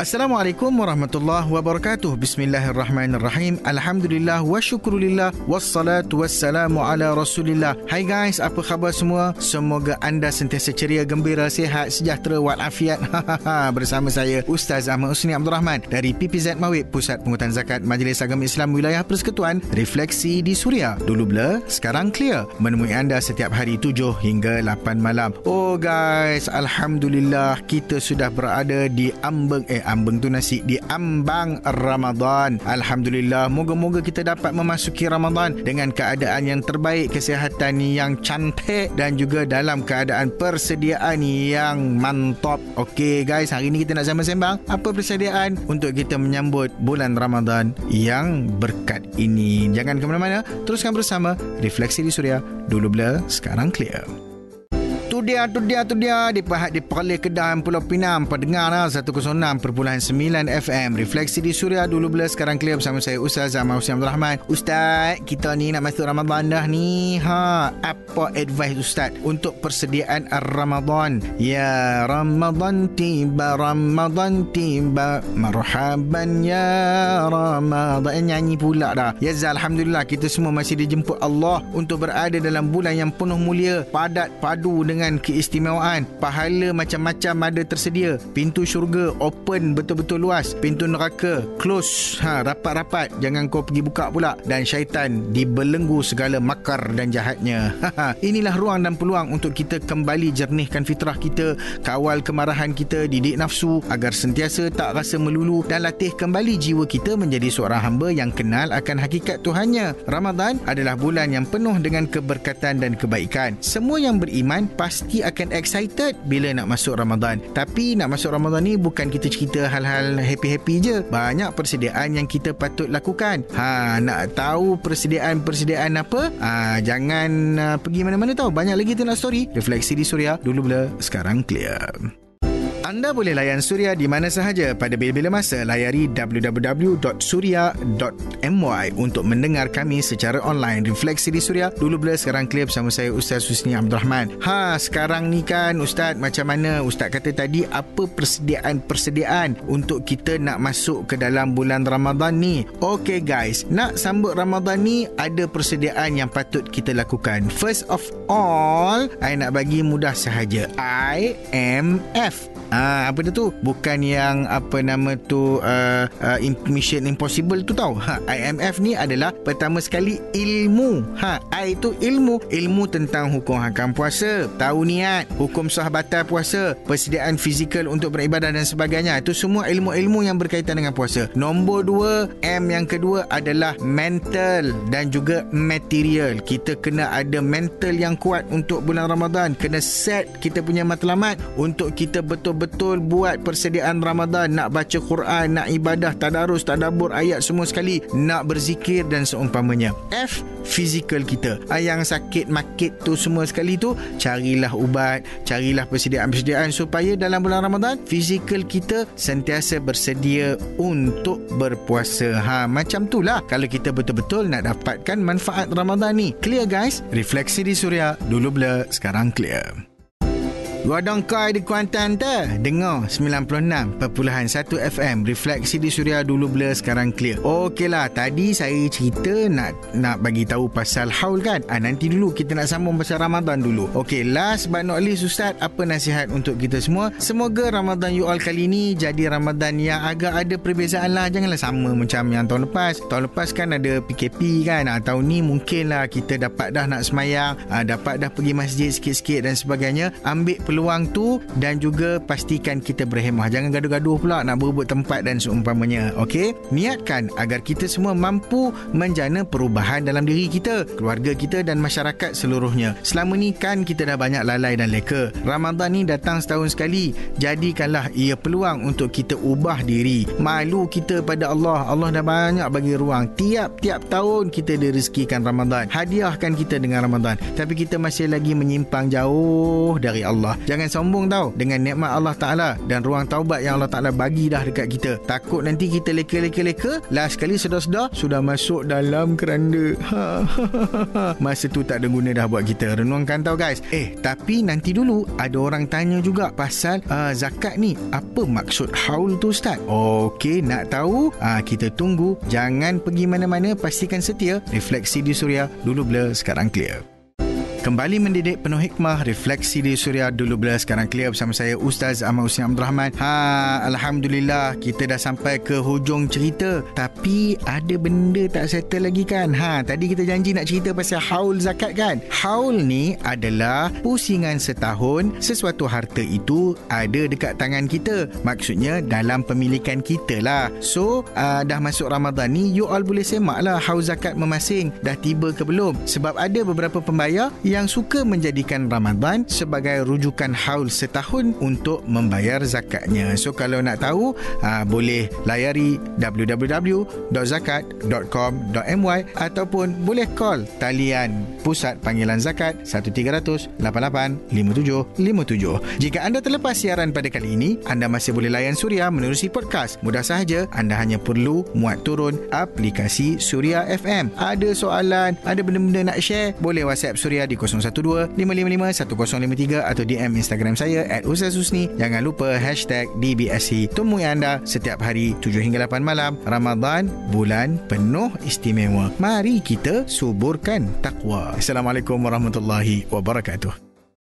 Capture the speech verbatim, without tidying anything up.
Assalamualaikum warahmatullahi wabarakatuh. Bismillahirrahmanirrahim. Alhamdulillah wa syukrulillah wassalatu wassalamu ala Rasulillah. Hai guys, apa khabar semua? Semoga anda sentiasa ceria, gembira, sihat, sejahtera walafiat. Bersama saya Ustaz Ahmad Husni Abdul Rahman dari P P Z Mawib, Pusat Pengutipan Zakat Majlis Agama Islam Wilayah Persekutuan, Refleksi di Suria. Dulu blur, sekarang clear. Menemui anda setiap hari tujuh hingga lapan malam. Oh guys, alhamdulillah kita sudah berada di ambang eh ambang tu nasi di ambang Ramadan. Alhamdulillah, moga-moga kita dapat memasuki Ramadan dengan keadaan yang terbaik, kesihatan yang cantik dan juga dalam keadaan persediaan yang mantap. Okey guys, hari ini kita nak sembang-sembang apa persediaan untuk kita menyambut bulan Ramadan yang berkat ini. Jangan ke mana-mana, teruskan bersama Refleksi di Suria. Dulu blur, sekarang clear. Tu dia, tu dia, tu dia. Di pahat di Perlis Kedah Pulau Pinang. Pendengar seratus enam perpuluhan sembilan F M. Refleksi di Suria, dulu blur, sekarang clear. Bersama saya Ustaz Ahmad Husni Abdul Rahman. Ustaz, kita ni nak masuk Ramadan dah ni. Ha, apa advice Ustaz untuk persediaan Ramadan? Ya Ramadan tiba, Ramadan tiba, marhaban ya Ramadan. Nyanyi pula dah. Ya Zal, alhamdulillah kita semua masih dijemput Allah untuk berada dalam bulan yang penuh mulia, padat padu dengan keistimewaan. Pahala macam-macam ada tersedia. Pintu syurga open betul-betul luas, pintu neraka close, ha, rapat-rapat, jangan kau pergi buka pula. Dan syaitan dibelenggu segala makar dan jahatnya. Inilah ruang dan peluang untuk kita kembali jernihkan fitrah kita, kawal kemarahan kita, didik nafsu agar sentiasa tak rasa melulu, dan latih kembali jiwa kita menjadi seorang hamba yang kenal akan hakikat Tuhannya. Ramadan adalah bulan yang penuh dengan keberkatan dan kebaikan. Semua yang beriman pasti akan excited bila nak masuk Ramadan. Tapi nak masuk Ramadan ni bukan kita cerita hal-hal happy-happy je. Banyak persediaan yang kita patut lakukan. Ha, nak tahu persediaan-persediaan apa? Ha, jangan uh, pergi mana-mana tau. Banyak lagi tu nak story. Refleksi di Suria, dulu blur, sekarang clear. Anda boleh layan Suria di mana sahaja pada bila-bila masa. Layari w w w dot suria dot m y untuk mendengar kami secara online. Refleksi di Suria, dulu blur, sekarang clear, bersama saya Ustaz Husni Abdul Rahman. Ha, sekarang ni kan Ustaz, macam mana Ustaz kata tadi, apa persediaan-persediaan untuk kita nak masuk ke dalam bulan Ramadan ni? Okey guys, nak sambut Ramadan ni ada persediaan yang patut kita lakukan. First of all, I nak bagi mudah sahaja, I M F. Ah, ha, apa dia tu? Bukan yang apa nama tu uh, uh, Mission Impossible tu tau. Ha, I M F ni adalah pertama sekali ilmu. Ha, I tu ilmu. Ilmu tentang hukum hakam puasa, tahu niat, hukum sah batal puasa, persediaan fizikal untuk beribadah dan sebagainya. Itu semua ilmu-ilmu yang berkaitan dengan puasa. Nombor dua, M yang kedua adalah mental dan juga material. Kita kena ada mental yang kuat untuk bulan Ramadan. Kena set kita punya matlamat untuk kita betul betul buat persediaan Ramadan. Nak baca Quran, nak ibadah, tadarus, tadabbur ayat semua sekali, nak berzikir dan seumpamanya. F, fizikal kita. Yang sakit makit tu semua sekali tu, carilah ubat, carilah persediaan-persediaan supaya dalam bulan Ramadan fizikal kita sentiasa bersedia untuk berpuasa. Ha, macam itulah kalau kita betul-betul nak dapatkan manfaat Ramadan ni. Clear guys? Refleksi di Suria, dulu blur, sekarang clear. Wadangkai di Kuantan te dengar sembilan puluh enam perpuluhan satu F M. Refleksi di Suria, dulu blur, sekarang clear. Okeylah, tadi saya cerita nak nak bagi tahu pasal haul kan. Ah ha, nanti dulu kita nak sambung pasal Ramadan dulu. Okey, last but not least Ustaz, apa nasihat untuk kita semua? Semoga Ramadan you all kali ni jadi Ramadan yang agak ada perbezaan lah. Janganlah sama macam yang tahun lepas. Tahun lepas kan ada P K P kan. Ah ha, tahun ni mungkinlah kita dapat dah nak semayang, ha, dapat dah pergi masjid sikit-sikit dan sebagainya. Ambil peluang tu dan juga pastikan kita berhemah. Jangan gaduh-gaduh pula nak berebut tempat dan seumpamanya. Okey, niatkan agar kita semua mampu menjana perubahan dalam diri kita, keluarga kita dan masyarakat seluruhnya. Selama ni kan kita dah banyak lalai dan leka. Ramadan ni datang setahun sekali. Jadikanlah ia peluang untuk kita ubah diri. Malu kita pada Allah. Allah dah banyak bagi ruang. Tiap-tiap tahun kita direzekikan Ramadan. Hadiahkan kita dengan Ramadan. Tapi kita masih lagi menyimpang jauh dari Allah. Jangan sombong tau dengan nikmat Allah Ta'ala dan ruang taubat yang Allah Ta'ala bagi dah dekat kita. Takut nanti kita leka-leka-leka, last kali sedar-sedar sudah masuk dalam keranda. Masa tu tak ada guna dah buat kita. Renungkan tau guys. Eh, tapi nanti dulu ada orang tanya juga pasal uh, zakat ni. Apa maksud haul tu Ustaz? Okey, nak tahu? Uh, kita tunggu. Jangan pergi mana-mana. Pastikan setia. Refleksi di Suria. Dulu blur, sekarang clear. Kembali mendidik penuh hikmah, refleksi di Suria dulu bila sekarang clear bersama saya Ustaz Ahmad Husni Abdul Rahman. Ha, alhamdulillah kita dah sampai ke hujung cerita, tapi ada benda tak settle lagi kan. Ha, tadi kita janji nak cerita pasal haul zakat kan. Haul ni adalah pusingan setahun sesuatu harta itu ada dekat tangan kita. Maksudnya dalam pemilikan kita lah. So, uh, dah masuk Ramadan ni, you all boleh semak lah haul zakat memasing dah tiba ke belum. Sebab ada beberapa pembayar yang suka menjadikan Ramadan sebagai rujukan haul setahun untuk membayar zakatnya. So kalau nak tahu, aa, boleh layari w w w dot zakat dot com dot m y ataupun boleh call talian Pusat Panggilan Zakat satu tiga kosong kosong lapan lapan lima tujuh lima tujuh. Jika anda terlepas siaran pada kali ini, anda masih boleh layan Suria menerusi podcast. Mudah sahaja, anda hanya perlu muat turun aplikasi Suria F M. Ada soalan, ada benda-benda nak share, boleh WhatsApp Suria di kosong satu dua lima lima lima satu kosong lima tiga atau D M Instagram saya at Ustaz Husni. Jangan lupa hashtag D B S C. Temui anda setiap hari tujuh hingga lapan malam. Ramadan, bulan penuh istimewa. Mari kita suburkan takwa. Assalamualaikum warahmatullahi wabarakatuh.